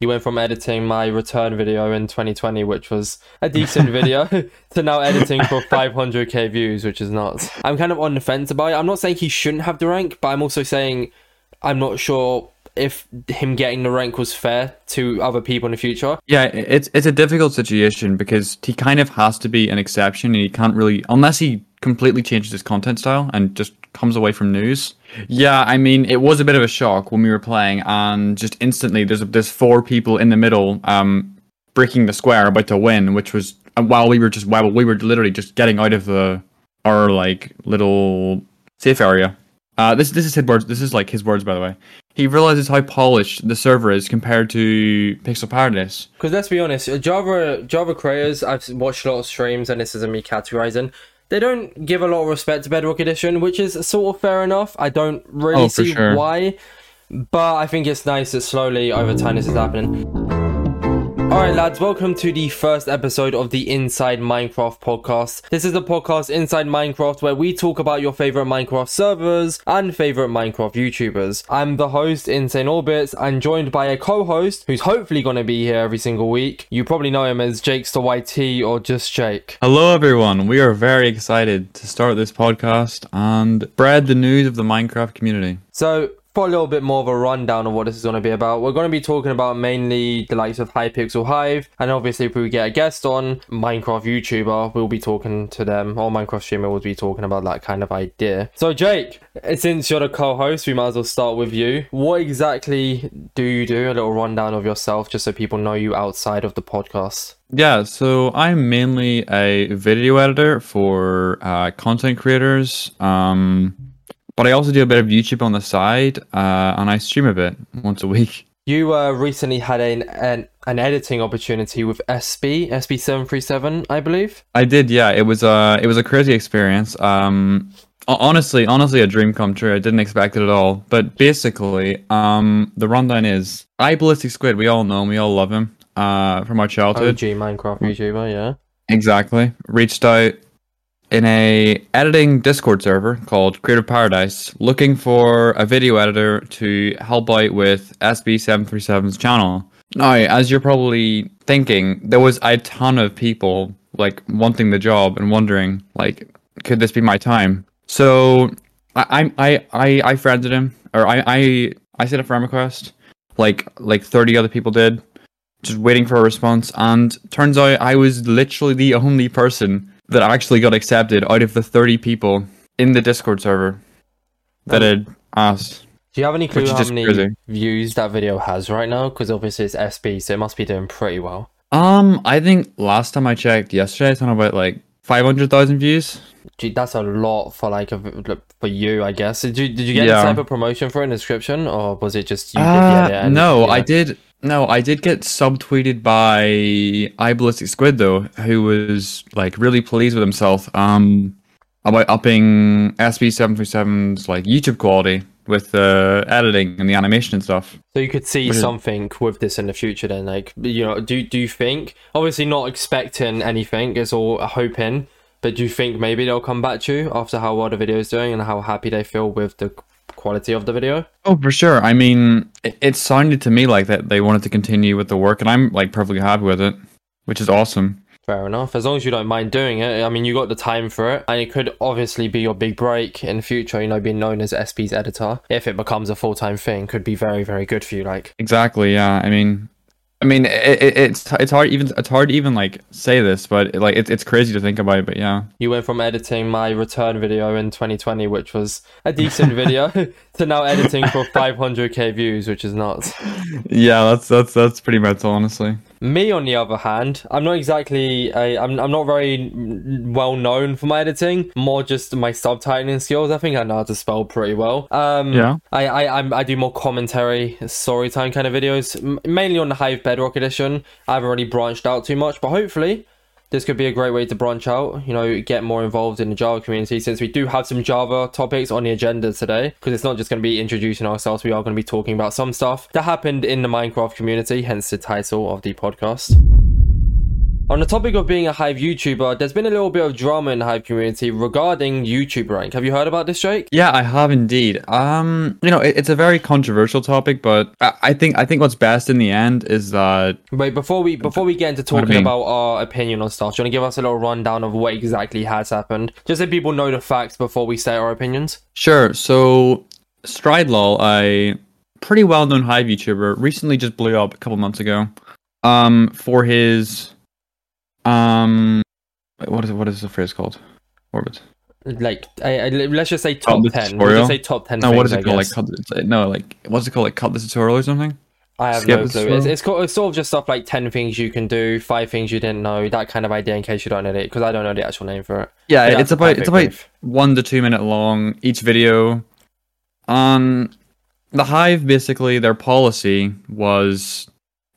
He went from editing my return video in 2020, which was a decent video, to now editing for 500k views, which is nuts. I'm kind of on the fence about it. I'm not saying he shouldn't have the rank, but I'm also saying I'm not sure if him getting the rank was fair to other people in the future. Yeah, it's a difficult situation because he kind of has to be an exception, and he can't really, unless he completely changes his content style and just comes away from news. Yeah, I mean, it was a bit of a shock when we were playing, and just instantly there's four people in the middle breaking the square about to win, which was while we were literally just getting out of our like little safe area. This is his words. This is like his words, by the way. He realizes how polished the server is compared to Pixel Paradise. Because let's be honest, Java creators, I've watched a lot of streams, and this isn't me categorizing. They don't give a lot of respect to Bedrock Edition, which is sort of fair enough. I don't really see why, but I think it's nice that slowly over time this is happening. Alright lads, welcome to the first episode of the Inside Minecraft podcast. This is the podcast Inside Minecraft where we talk about your favourite Minecraft servers and favourite Minecraft YouTubers. I'm the host, Insane Orbitzz. I'm joined by a co-host who's hopefully going to be here every single week. You probably know him as JakeStoryT or just Jake. Hello everyone, we are very excited to start this podcast and spread the news of the Minecraft community. So, for a little bit more of a rundown of what this is going to be about, we're going to be talking about mainly the likes of Hypixel, Hive, and obviously if we get a guest on, Minecraft YouTuber, we'll be talking to them, or Minecraft streamer will be talking about that kind of idea. So Jake, since you're the co-host, we might as well start with you. What exactly do you do? A little rundown of yourself just so people know you outside of the podcast. Yeah, so I'm mainly a video editor for content creators, but I also do a bit of YouTube on the side, and I stream a bit once a week. You recently had an editing opportunity with SB737, I believe. I did, yeah. It was a crazy experience. Honestly, a dream come true. I didn't expect it at all. But basically, the rundown is iBallisticSquid. We all know him, we all love him from our childhood. OG Minecraft YouTuber, yeah. Exactly. Reached out in a editing Discord server called Creative Paradise, looking for a video editor to help out with SB737's channel. Now, as you're probably thinking, there was a ton of people like wanting the job and wondering, like, could this be my time? So I friended him, or I set a friend request, like 30 other people did, just waiting for a response. And turns out I was literally the only person that actually got accepted out of the 30 people in the Discord server that had asked. Do you have any clue how many views that video has right now? Because obviously it's SB, so it must be doing pretty well. I think last time I checked yesterday, it's on about like 500,000 views. Dude, that's a lot for for you, I guess. Did you get any type of promotion for an description, or was it just you? I did get subtweeted by iBallisticSquid though, who was like really pleased with himself about upping SB737's like YouTube quality with the editing and the animation and stuff. So you could see something with this in the future then, like, you know, do you think, obviously not expecting anything, it's all hoping, but do you think maybe they'll come back to you after how well the video is doing and how happy they feel with the quality of the video? Oh, for sure. I mean, it sounded to me like that they wanted to continue with the work, and I'm like perfectly happy with it, which is awesome. Fair enough. As long as you don't mind doing it, I mean, you got the time for it, and it could obviously be your big break in the future, you know, being known as SB's editor. If it becomes a full-time thing, could be very, very good for you, like. Exactly, yeah. I mean, it's hard to even like say this, but like it's crazy to think about. But yeah, you went from editing my return video in 2020, which was a decent video, to now editing for 500k views, which is nuts. Yeah, that's pretty mental, honestly. Me, on the other hand, I'm not very well known for my editing, more just my subtitling skills. I think I know how to spell pretty well. I do more commentary, story time kind of videos, mainly on the Hive Bedrock Edition. I haven't really branched out too much, but hopefully this could be a great way to branch out, you know, get more involved in the Java community, since we do have some Java topics on the agenda today, because it's not just going to be introducing ourselves, we are going to be talking about some stuff that happened in the Minecraft community, hence the title of the podcast. On the topic of being a Hive YouTuber, there's been a little bit of drama in the Hive community regarding YouTube rank. Have you heard about this, Jake? Yeah, I have indeed. You know, it's a very controversial topic, but I think what's best in the end is that... Wait, before we get into talking about our opinion on stuff, do you want to give us a little rundown of what exactly has happened? Just so people know the facts before we say our opinions. Sure. So, StrideLol, a pretty well-known Hive YouTuber, recently just blew up a couple months ago for his... What is the phrase called? Orbit. Like, let's just say top 10. Let's just say top 10. No, what is it called? Like, what's it called? Like, cut this tutorial or something? I have no clue. It's sort of just stuff like 10 things you can do, 5 things you didn't know, that kind of idea. In case you don't know it, because I don't know the actual name for it. Yeah, it's about 1 to 2 minute long each video. The Hive, basically their policy was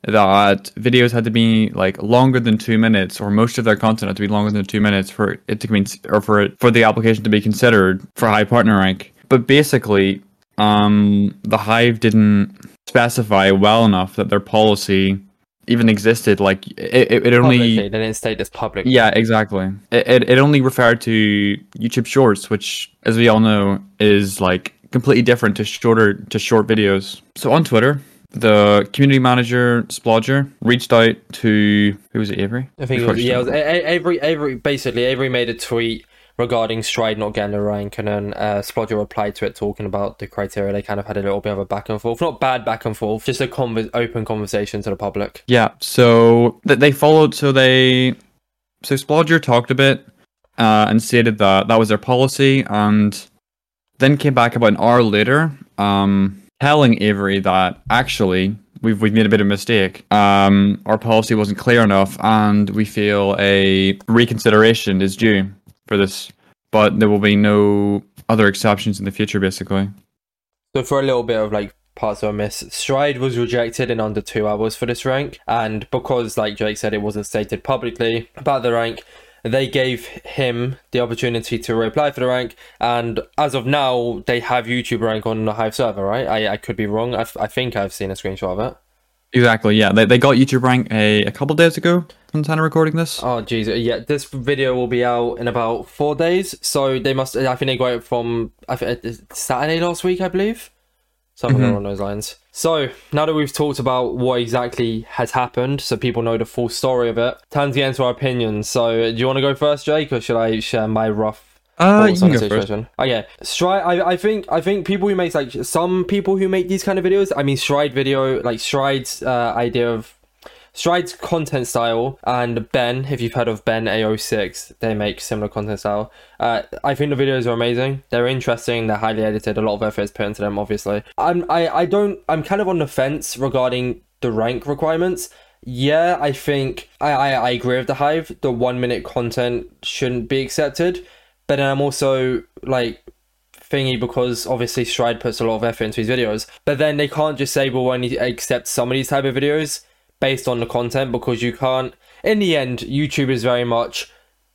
that videos had to be like longer than 2 minutes, or most of their content had to be longer than 2 minutes for it to mean, or for the application to be considered for high partner rank. But basically, the Hive didn't specify well enough that their policy even existed. Like it only publicly, they didn't state this public. Yeah, exactly. It only referred to YouTube Shorts, which, as we all know, is like completely different to short videos. So on Twitter, the community manager Splodger reached out to Avery. I think it was Avery. Basically, Avery made a tweet regarding Stride not getting the rank, and then Splodger replied to it talking about the criteria. They kind of had a little bit of a back and forth, not bad back and forth, just a open conversation to the public. Yeah. So So Splodger talked a bit and stated that was their policy, and then came back about an hour later. Telling Avery that actually we've made a bit of a mistake. Our policy wasn't clear enough, and we feel a reconsideration is due for this, but there will be no other exceptions in the future, basically. So for a little bit of like parts of a miss, Stride was rejected in under 2 hours for this rank, and because, like Jake said, it wasn't stated publicly about the rank, they gave him the opportunity to reapply for the rank, and as of now, they have YouTube rank on the Hive server, right? I could be wrong. I think I've seen a screenshot of it. Exactly, yeah. They got YouTube rank a couple days ago from the time of recording this. Oh, jeez. Yeah, this video will be out in about 4 days, so they must... I think they got it from Saturday last week, I believe. Something along those lines. So, now that we've talked about what exactly has happened, so people know the full story of it, time to get into our opinions. So, do you want to go first, Jake, or should I share my rough thoughts on the situation? Okay, Stride. I think people who make like some people who make these kind of videos. I mean, Stride video, like Stride's idea of Stride's content style, and Ben, if you've heard of BenA06, they make similar content style. I think the videos are amazing. They're interesting. They're highly edited. A lot of effort is put into them, obviously. I'm kind of on the fence regarding the rank requirements. Yeah, I think I agree with the Hive. The 1 minute content shouldn't be accepted, but then I'm also like thingy, because obviously Stride puts a lot of effort into his videos, but then they can't just say we'll only accept some of these type of videos based on the content, because you can't. In the end, YouTube is very much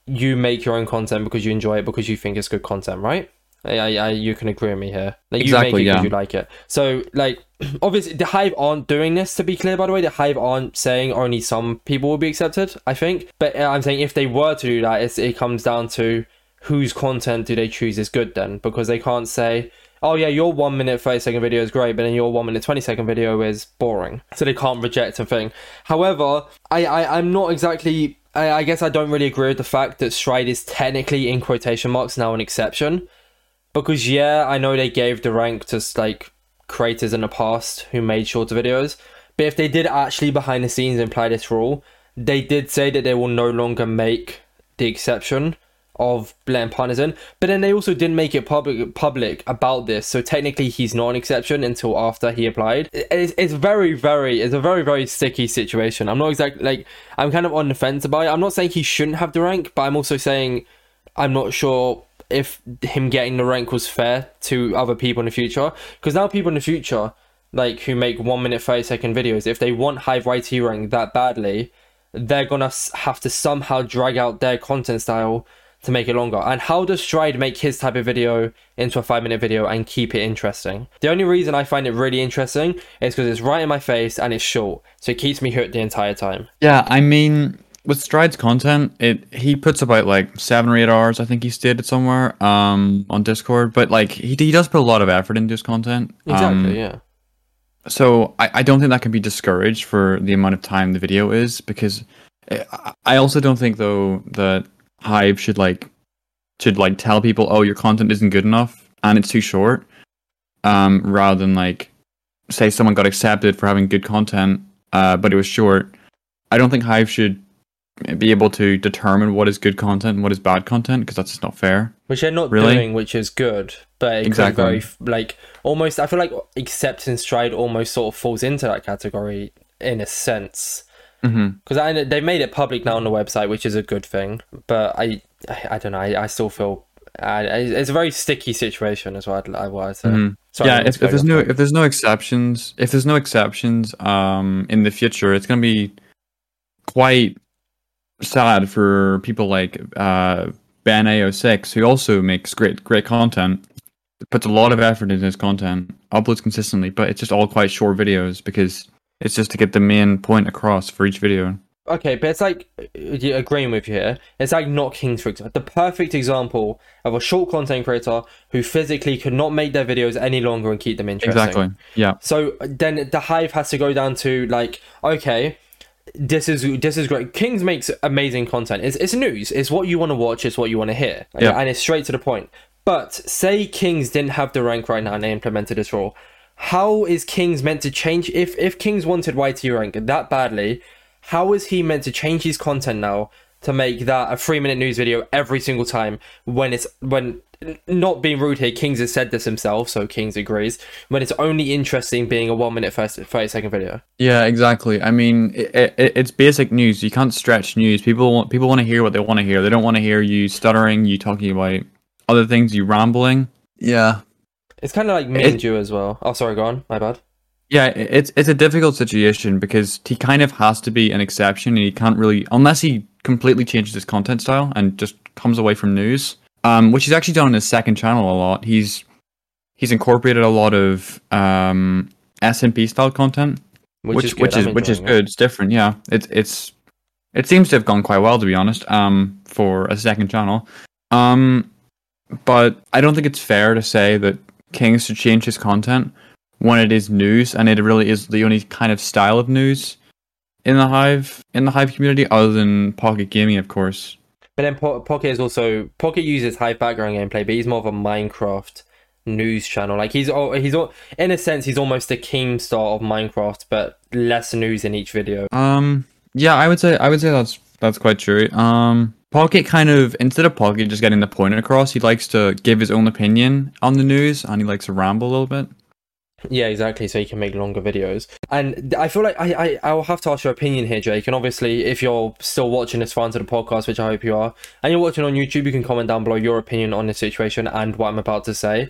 you make your own content because you enjoy it, because you think it's good content, right? You can agree with me here. Like, exactly, you make it because you like it. So, like, obviously, the Hive aren't doing this, to be clear, by the way. The Hive aren't saying only some people will be accepted, I think. But I'm saying if they were to do that, it comes down to whose content do they choose is good then, because they can't say, oh yeah, your 1 minute 30 second video is great, but then your 1 minute 20 second video is boring. So they can't reject a thing. However, I'm not exactly... I guess I don't really agree with the fact that Stride is technically, in quotation marks, now an exception. Because yeah, I know they gave the rank to like creators in the past who made shorter videos, but if they did actually behind the scenes imply this rule, they did say that they will no longer make the exception of letting partners in, but then they also didn't make it public about this, so technically he's not an exception until after he applied. It's a very, very sticky situation. I'm not exactly like... I'm kind of on the fence about it. I'm not saying he shouldn't have the rank, but I'm also saying I'm not sure if him getting the rank was fair to other people in the future, because now people in the future, like, who make 1 minute 30 second videos, if they want Hive YT rank that badly, they're gonna have to somehow drag out their content style to make it longer. And how does Stride make his type of video into a 5 minute video and keep it interesting? The only reason I find it really interesting is because it's right in my face and it's short, so it keeps me hooked the entire time. Yeah, I mean, with Stride's content, he puts about like 7 or 8 hours. I think he stated somewhere on Discord, but like he does put a lot of effort into his content. Exactly, yeah. So I don't think that can be discouraged for the amount of time the video is, because I also don't think though that Hive should tell people, oh, your content isn't good enough and it's too short, rather than like say someone got accepted for having good content, but it was short. I don't think Hive should be able to determine what is good content and what is bad content, because that's just not fair. Which they're not really doing, which is good, but it exactly could very, like, almost. I feel like acceptance Stride almost sort of falls into that category in a sense, because they made it public now on the website, which is a good thing. But I don't know. I still feel it's a very sticky situation as well. I was sorry, yeah. If there's no exceptions, in the future, it's gonna be quite sad for people like BenA06, who also makes great content, puts a lot of effort into his content, uploads consistently, but it's just all quite short videos because it's just to get the main point across for each video. Okay, but it's like, agreeing with you here, it's like not Kings, for example, the perfect example of a short content creator who physically could not make their videos any longer and keep them interesting. Exactly, yeah. So then the Hive has to go down to like, okay, this is great. Kings makes amazing content. It's news. It's what you want to watch. It's what you want to hear. Yeah. And it's straight to the point. But say Kings didn't have the rank right now and they implemented this rule. How is Kings meant to change? If Kings wanted YT rank that badly, how is he meant to change his content now to make that a 3-minute news video every single time when not being rude here, Kings has said this himself, so Kings agrees, when it's only interesting being a 1-minute 30-second video. Yeah, exactly. I mean, it's basic news. You can't stretch news. People want to hear what they want to hear. They don't want to hear you stuttering, you talking about other things, you rambling. Yeah. It's kind of like me and you as well. Oh, sorry, go on. My bad. Yeah, it's a difficult situation because he kind of has to be an exception, and he can't really, unless he completely changes his content style and just comes away from news, which he's actually done on his second channel a lot. He's incorporated a lot of SMP style content, which is good. It's different, yeah. It seems to have gone quite well, to be honest, for a second channel. But I don't think it's fair to say that Kings should change his content when it is news, and it really is the only kind of style of news in the Hive community, other than Pocket Gaming, of course. But then Pocket uses Hive background gameplay, but he's more of a Minecraft news channel. Like he's in a sense, he's almost a Keemstar of Minecraft, but less news in each video. Yeah, I would say that's quite true. Pocket kind of, instead of Pocket just getting the point across, he likes to give his own opinion on the news, and he likes to ramble a little bit. Yeah, exactly, so you can make longer videos. And I feel like I will have to ask your opinion here, Jake, and obviously if you're still watching this far into the podcast, which I hope you are, and you're watching on YouTube, you can comment down below your opinion on this situation and what I'm about to say.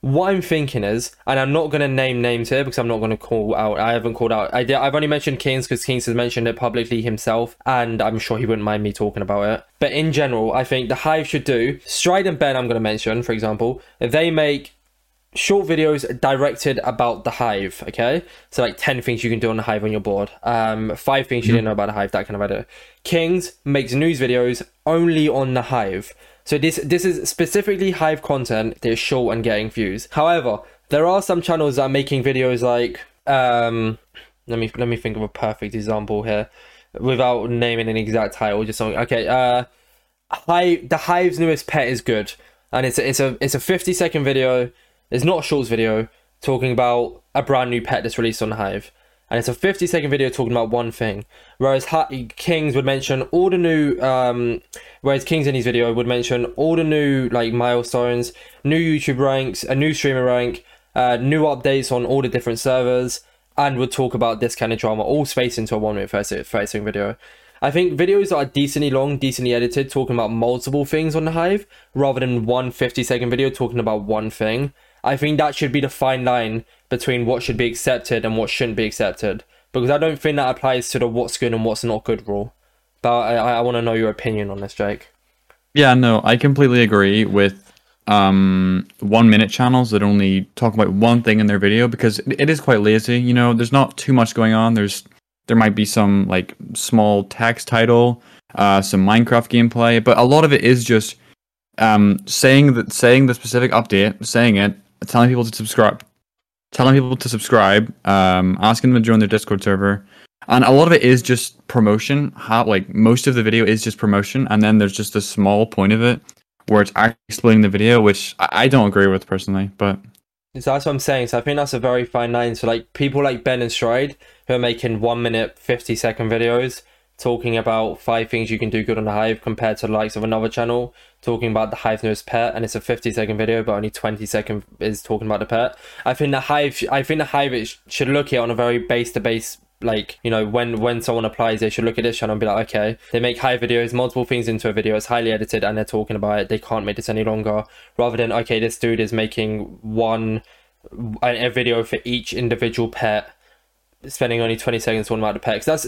What I'm thinking is, and I'm not going to name names here because I'm not going to call out, I've only mentioned Kings because Kings has mentioned it publicly himself, and I'm sure he wouldn't mind me talking about it. But in general, I think the Hive should do, Stride and Ben I'm going to mention, for example, they make short videos directed about the Hive, okay? So like 10 things you can do on the Hive when you're bored, 5 things you didn't know about the Hive, that kind of idea. Kings makes news videos only on the Hive. So this is specifically Hive content that is short and getting views. However, there are some channels that are making videos like, let me think of a perfect example here without naming an exact title, just something. Okay, the Hive's newest pet is good, and it's a 50-second video. It's not a shorts video talking about a brand new pet that's released on Hive. And it's a 50-second video talking about one thing. Whereas Kings in his video would mention all the new like milestones, new YouTube ranks, a new streamer rank, new updates on all the different servers, and would talk about this kind of drama, all spaced into a 1-minute 30-second video. I think videos that are decently long, decently edited, talking about multiple things on the Hive, rather than one 50-second video talking about one thing. I think that should be the fine line between what should be accepted and what shouldn't be accepted, because I don't think that applies to the what's good and what's not good rule. But I want to know your opinion on this, Jake. Yeah, no, I completely agree with 1-minute channels that only talk about one thing in their video, because it is quite lazy. You know, there's not too much going on. There might be some like small text title, some Minecraft gameplay, but a lot of it is just saying the specific update, saying it, telling people to subscribe, asking them to join their Discord server. And a lot of it is just promotion. Most of the video is just promotion, and then there's just a small point of it where it's actually explaining the video, which I don't agree with personally, but... So that's what I'm saying. So I think that's a very fine line. So people like Ben and Stride, who are making 1 minute, 50-second videos talking about 5 things you can do good on the Hive, compared to the likes of another channel talking about the Hive knows pet, and it's a 50-second video, but only 20-second is talking about the pet. I think the Hive should look at it on a very base-to-base. When someone applies, they should look at this channel and be like, okay, they make Hive videos, multiple things into a video, it's highly edited, and they're talking about it, they can't make this any longer, rather than, okay, this dude is making a video for each individual pet, spending only 20 seconds talking about the pet. That's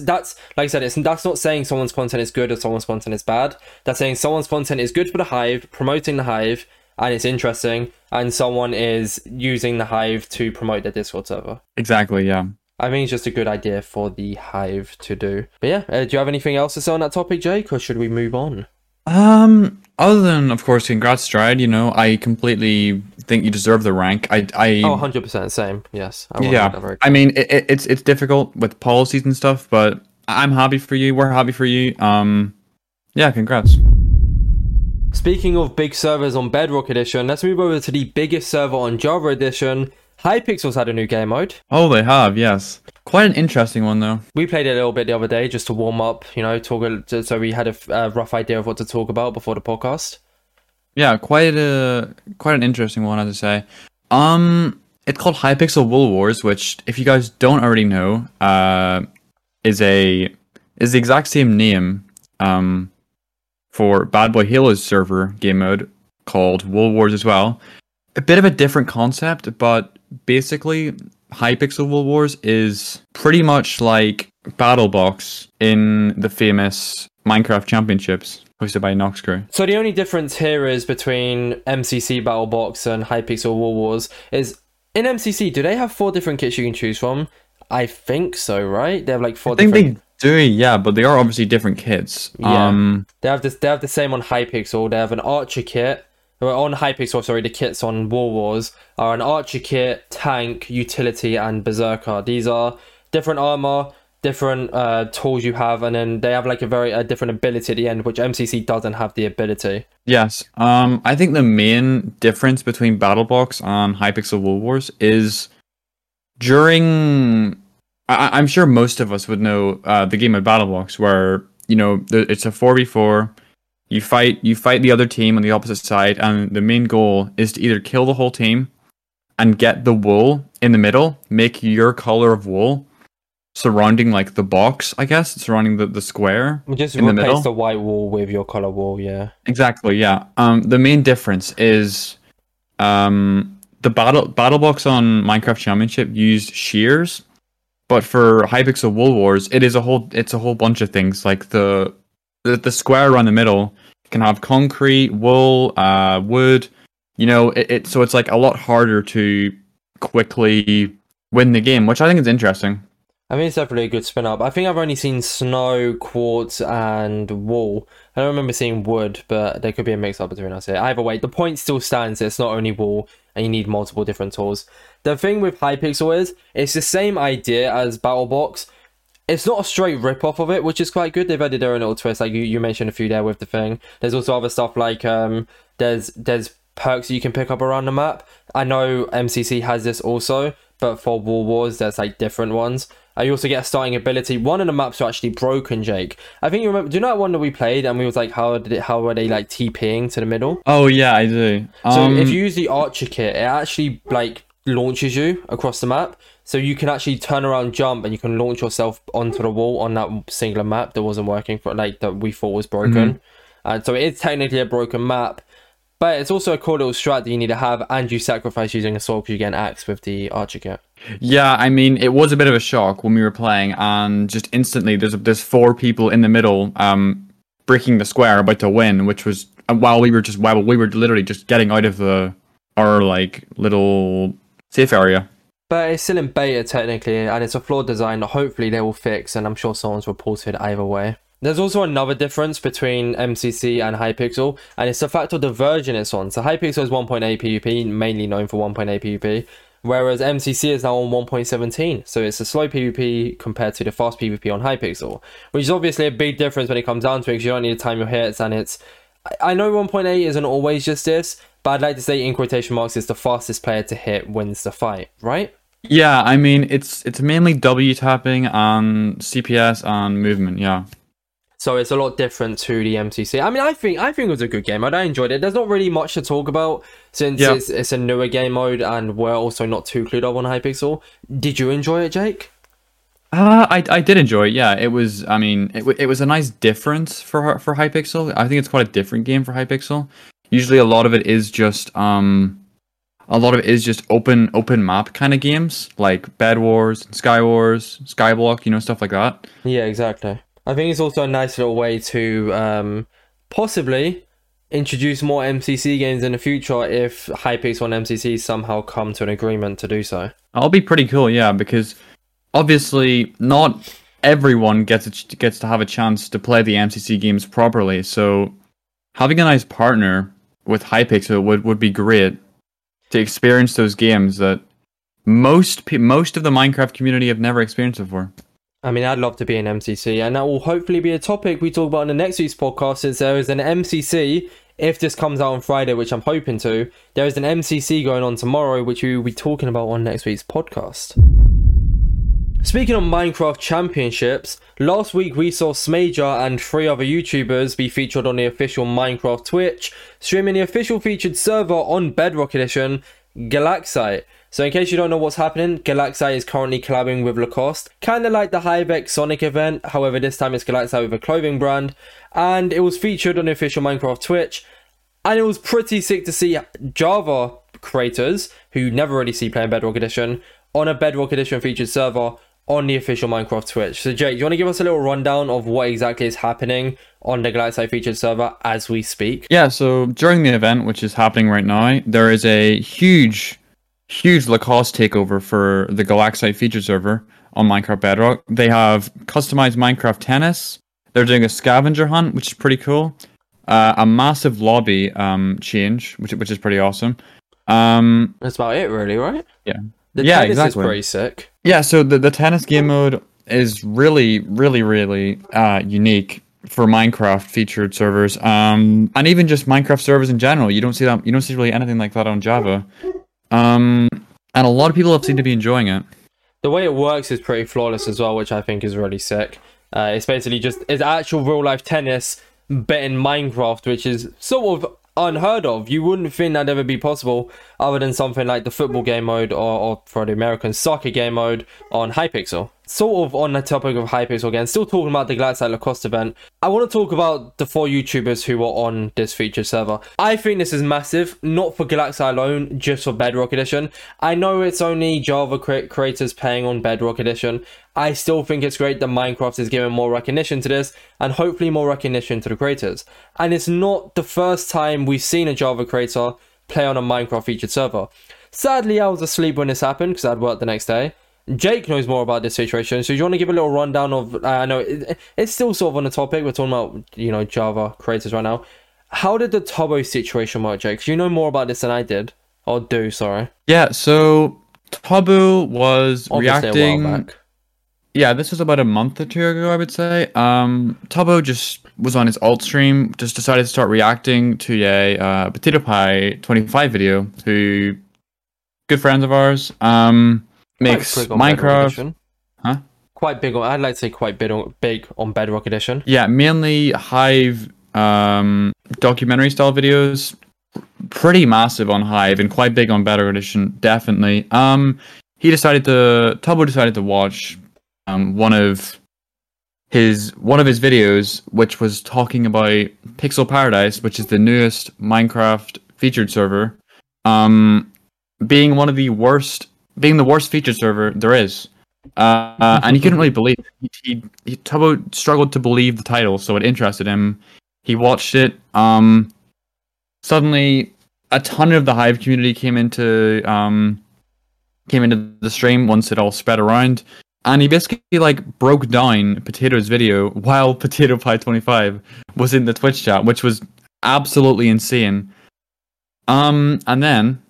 like I said, that's not saying someone's content is good or someone's content is bad. That's saying someone's content is good for the Hive, promoting the Hive, and it's interesting, and someone is using the Hive to promote their Discord server. Exactly, yeah. I mean, it's just a good idea for the Hive to do. But yeah, do you have anything else to say on that topic, Jake, or should we move on? Other than, of course, congrats, Stride. I completely think you deserve the rank. 100% same. Yes. It's difficult with policies and stuff, but I'm happy for you. We're happy for you. Congrats. Speaking of big servers on Bedrock Edition, let's move over to the biggest server on Java Edition. Hypixel's had a new game mode. Oh, they have, yes. Quite an interesting one, though. We played it a little bit the other day just to warm up, so we had a rough idea of what to talk about before the podcast. Yeah, quite an interesting one, as I say. It's called Hypixel Wool Wars, which, if you guys don't already know, is the exact same name for Bad Boy Halo's server game mode called Wool Wars as well. A bit of a different concept, but basically, Hypixel Wool Wars is pretty much like Battle Box in the famous Minecraft Championships, hosted by Noxcrew. So the only difference here is between MCC Battle Box and Hypixel Wool Wars is, in MCC, do they have 4 different kits you can choose from? I think so, right? They have do, yeah, but they are obviously different kits. Yeah. They have the same on Hypixel. They have an Archer kit. On Hypixel, sorry, the kits on Wool Wars are an Archer kit, Tank, Utility, and Berserker. These are different armor, different tools you have, and then they have a very different ability at the end, which MCC doesn't have the ability. Yes. I think the main difference between Battle Box and Hypixel Wool Wars is during... I'm sure most of us would know the game of Battle Box, where, it's a 4v4... You fight the other team on the opposite side, and the main goal is to either kill the whole team and get the wool in the middle, make your color of wool surrounding the box, I guess, surrounding the square in the middle. Just replace the white wool with your color wool, yeah. Exactly, yeah. The main difference is the battle box on Minecraft Championship used shears, but for Hypixel Wool Wars, it's a whole bunch of things The square around the middle can have concrete, wool, wood, so it's a lot harder to quickly win the game, which I think is interesting. I mean, it's definitely a good spin up. I think I've only seen snow, quartz, and wool. I don't remember seeing wood, but there could be a mix up between us here. Either way, the point still stands that it's not only wool and you need multiple different tools. The thing with Hypixel is, it's the same idea as Battle Box. It's not a straight rip-off of it, which is quite good. They've added their own little twist, you mentioned a few there with the thing. There's also other stuff there's perks you can pick up around the map. I know MCC has this also, but for Wool Wars, there's different ones. You also get a starting ability. One of the maps are actually broken, Jake. I think you remember, do you know that one that we played and we was how were they TPing to the middle? Oh yeah, I do. So if you use the Archer kit, it actually launches you across the map. So you can actually turn around, jump, and you can launch yourself onto the wall on that singular map that wasn't working for that we thought was broken. Mm-hmm. So it is technically a broken map, but it's also a cool little strat that you need to have, and you sacrifice using a sword because you get an axe with the Archer kit. Yeah, I mean, it was a bit of a shock when we were playing, and just instantly there's 4 people in the middle, breaking the square about to win, which was while we were literally just getting out of our little safe area. But it's still in beta technically, and it's a flawed design that hopefully they will fix, and I'm sure someone's reported either way. There's also another difference between MCC and Hypixel, and it's the fact of the version it's on. So Hypixel is 1.8 PvP, mainly known for 1.8 PvP, whereas MCC is now on 1.17. So it's a slow PvP compared to the fast PvP on Hypixel, which is obviously a big difference when it comes down to it, because you don't need to time your hits, and it's... I know 1.8 isn't always just this, but I'd like to say in quotation marks it's the fastest player to hit wins the fight, right? Yeah, I mean, it's mainly W tapping on CPS and movement, yeah. So it's a lot different to the MCC. I mean, I think it was a good game mode. I enjoyed it. There's not really much to talk about since it's a newer game mode, and we're also not too clued up on Hypixel. Did you enjoy it, Jake? I did enjoy it. Yeah, it was. I mean, it was a nice difference for Hypixel. I think it's quite a different game for Hypixel. Usually, a lot of it is just open map kind of games like Bed Wars, Sky Wars, Skyblock, you know, stuff like that. Yeah, exactly. I think it's also a nice little way to possibly introduce more MCC games in the future if Hypixel and MCC somehow come to an agreement to do so. That'll be pretty cool, yeah, because obviously not everyone gets to have a chance to play the MCC games properly, so having a nice partner with Hypixel would be great to experience those games that most of the Minecraft community have never experienced before. I mean, I'd love to be an MCC, and that will hopefully be a topic we talk about in the next week's podcast, since there is an MCC, if this comes out on Friday, which I'm hoping to, there is an MCC going on tomorrow, which we will be talking about on next week's podcast. Speaking of Minecraft Championships, last week we saw Smajer and 3 other YouTubers be featured on the official Minecraft Twitch, streaming the official featured server on Bedrock Edition, Galaxite. So in case you don't know what's happening, Galaxite is currently collabing with Lacoste, kind of like the Hive Sonic event, however this time it's Galaxite with a clothing brand, and it was featured on the official Minecraft Twitch, and it was pretty sick to see Java creators, who you never really see playing Bedrock Edition, on a Bedrock Edition featured server on the official Minecraft Twitch. So Jake, do you want to give us a little rundown of what exactly is happening on the Galaxite featured server as we speak? Yeah, so during the event, which is happening right now, there is a huge Lacoste takeover for the Galaxite feature server on Minecraft Bedrock. They have customized Minecraft tennis. They're doing a scavenger hunt, which is pretty cool. A massive lobby change, which is pretty awesome. That's about it, really, right? Yeah. The tennis exactly. Is pretty sick. Yeah, so the tennis game mode is really, really, really unique for Minecraft featured servers, and even just Minecraft servers in general. You don't see really anything like that on Java. And a lot of people have seemed to be enjoying it. The way it works is pretty flawless as well, which I think is really sick. It's basically just it's actual real life tennis, but in Minecraft, which is sort of unheard of. You wouldn't think that'd ever be possible, other than something like the football game mode or for the American soccer game mode on Hypixel. Sort of on the topic of Hypixel again, still talking about the Galaxite Lacoste event, I want to talk about the 4 YouTubers who were on this featured server. I think this is massive, not for Galaxite alone, just for Bedrock Edition. I know it's only Java creators playing on Bedrock Edition. I still think it's great that Minecraft is giving more recognition to this, and hopefully more recognition to the creators. And it's not the first time we've seen a Java creator play on a Minecraft featured server. Sadly, I was asleep when this happened because I'd work the next day. Jake knows more about this situation, so do you want to give a little rundown of, I know it's still sort of on the topic, we're talking about, you know, Java creators right now. How did the Tubbo situation work, Jake? Because you know more about this than I did. Or do, sorry. Yeah, so Tubbo was obviously reacting... a while back. Yeah, this was about a month or 2 ago, I would say. Tubbo just was on his alt stream, just decided to start reacting to a Potato Pie 25 video, who, good friends of ours, makes Minecraft, huh? Quite big on. I'd like to say quite big on Bedrock Edition. Yeah, mainly Hive documentary style videos. Pretty massive on Hive and quite big on Bedrock Edition, definitely. Tubbo decided to watch one of his videos, which was talking about Pixel Paradise, which is the newest Minecraft featured server, being one of the worst. Being the worst featured server there is, and he couldn't really believe it. Tubbo struggled to believe the title, so it interested him. He watched it. Suddenly, a ton of the Hive community came into the stream once it all spread around. And he basically like broke down Potato's video while Potato Pie 25 was in the Twitch chat, which was absolutely insane. And then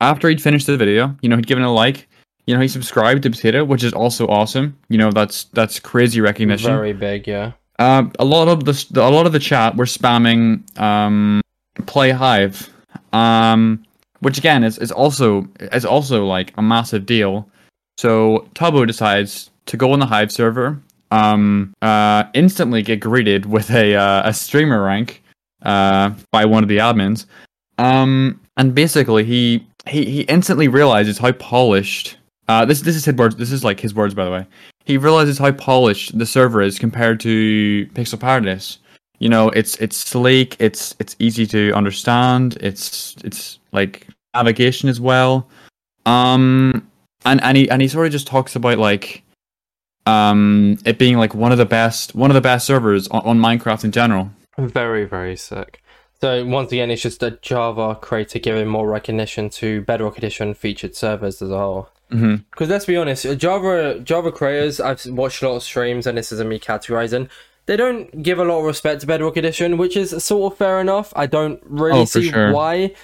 after he'd finished the video, you know, he'd given it a like. You know, he subscribed to Potato, which is also awesome. You know, that's crazy recognition. Very big, yeah. A lot of the chat were spamming play Hive, which again is also like a massive deal. So Tubbo decides to go on the Hive server, instantly get greeted with a streamer rank by one of the admins, and basically he instantly realizes how polished this is his words. This is like his words, by the way. He realizes how polished the server is compared to Pixel Paradise. You know, it's sleek, it's easy to understand, it's like navigation as well. And he sort of just talks about like it being like one of the best servers on Minecraft in general. Very, very sick. So once again, it's just a Java creator giving more recognition to Bedrock Edition featured servers as a whole. Because let's be honest, Java creators, I've watched a lot of streams, and this isn't me categorizing, they don't give a lot of respect to Bedrock Edition, which is sort of fair enough. I don't really see why.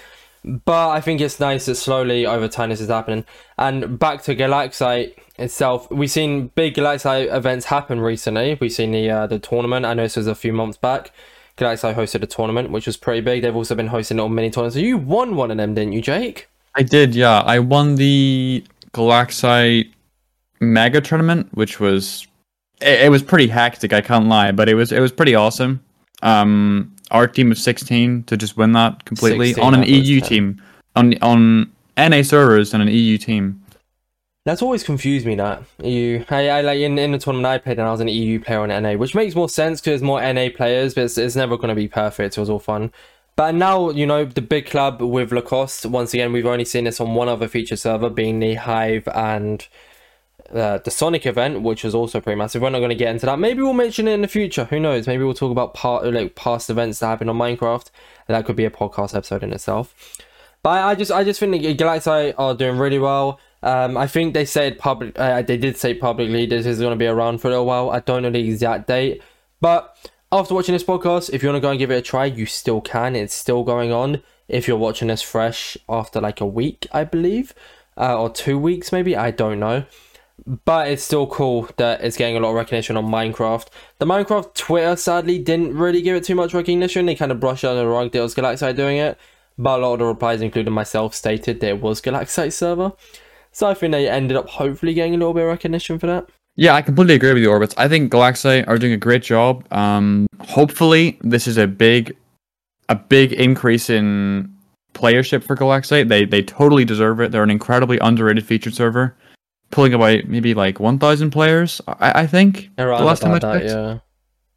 But I think it's nice that slowly over time this is happening. And back to Galaxite itself, we've seen big Galaxite events happen recently. We've seen the tournament. I know this was a few months back. Galaxite hosted a tournament, which was pretty big. They've also been hosting little mini tournaments. So you won one of them, didn't you, Jake? I did, yeah. I won the Galaxite Mega Tournament, which was... It was pretty hectic, I can't lie, but it was pretty awesome. Our team of 16 to just win that completely on an EU team, on NA servers and an EU team. That's always confused me, that EU. I like in the tournament I played, and I was an EU player on NA, which makes more sense because there's more NA players, but it's never going to be perfect. It was all fun. But now, you know, the big club with Lacoste, once again, we've only seen this on one other feature server, being the Hive and the Sonic event, which was also pretty massive. We're not going to get into that. Maybe we'll mention it in the future. Who knows? Maybe we'll talk about past events that happened on Minecraft. That could be a podcast episode in itself. But I just think the Galaxite are doing really well. I think they said publicly this is going to be around for a little while. I don't know the exact date, but after watching this podcast, if you want to go and give it a try, you still can. It's still going on. If you're watching this fresh after like a week, I believe, or 2 weeks maybe, I don't know. But it's still cool that it's getting a lot of recognition on Minecraft. The Minecraft Twitter, sadly, didn't really give it too much recognition. They kind of brushed out the wrong deals Galaxite doing it. But a lot of the replies, including myself, stated that it was Galaxite's server. So I think they ended up hopefully getting a little bit of recognition for that. Yeah, I completely agree with you, Orbitzz. I think Galaxite are doing a great job. Hopefully, this is a big increase in playership for Galaxite. They totally deserve it. They're an incredibly underrated featured server, pulling away maybe like 1,000 players, I think. Around the last time I checked.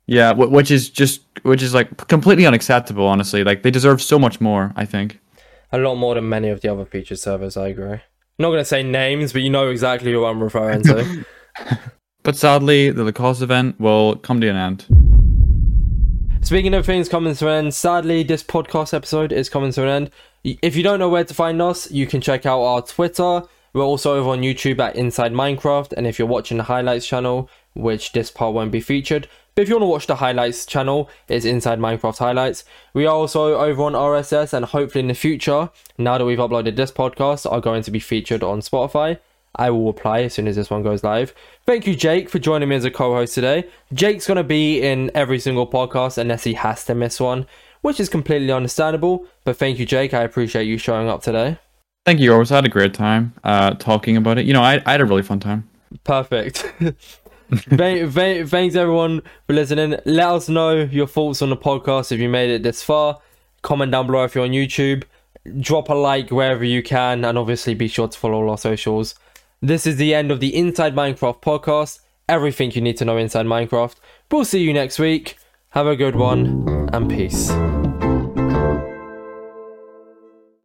Yeah, which is like completely unacceptable, honestly. Like, they deserve so much more, I think. A lot more than many of the other featured servers, I agree. I'm not going to say names, but you know exactly who I'm referring to. But sadly, the Lacoste event will come to an end. Speaking of things coming to an end, sadly, this podcast episode is coming to an end. If you don't know where to find us, you can check out our Twitter. We're also over on YouTube at Inside Minecraft, and if you're watching the highlights channel, which this part won't be featured, but if you want to watch the highlights channel, it's Inside Minecraft Highlights. We are also over on RSS, and hopefully in the future, now that we've uploaded this podcast, are going to be featured on Spotify. I will reply as soon as this one goes live. Thank you, Jake, for joining me as a co-host today. Jake's going to be in every single podcast unless he has to miss one, which is completely understandable, but thank you, Jake. I appreciate you showing up today. Thank you, Orbitzz. I had a great time talking about it. You know, I had a really fun time. Perfect. Thanks, everyone, for listening. Let us know your thoughts on the podcast if you made it this far. Comment down below if you're on YouTube. Drop a like wherever you can, and obviously be sure to follow all our socials. This is the end of the Inside Minecraft podcast. Everything you need to know inside Minecraft. We'll see you next week. Have a good one, and peace.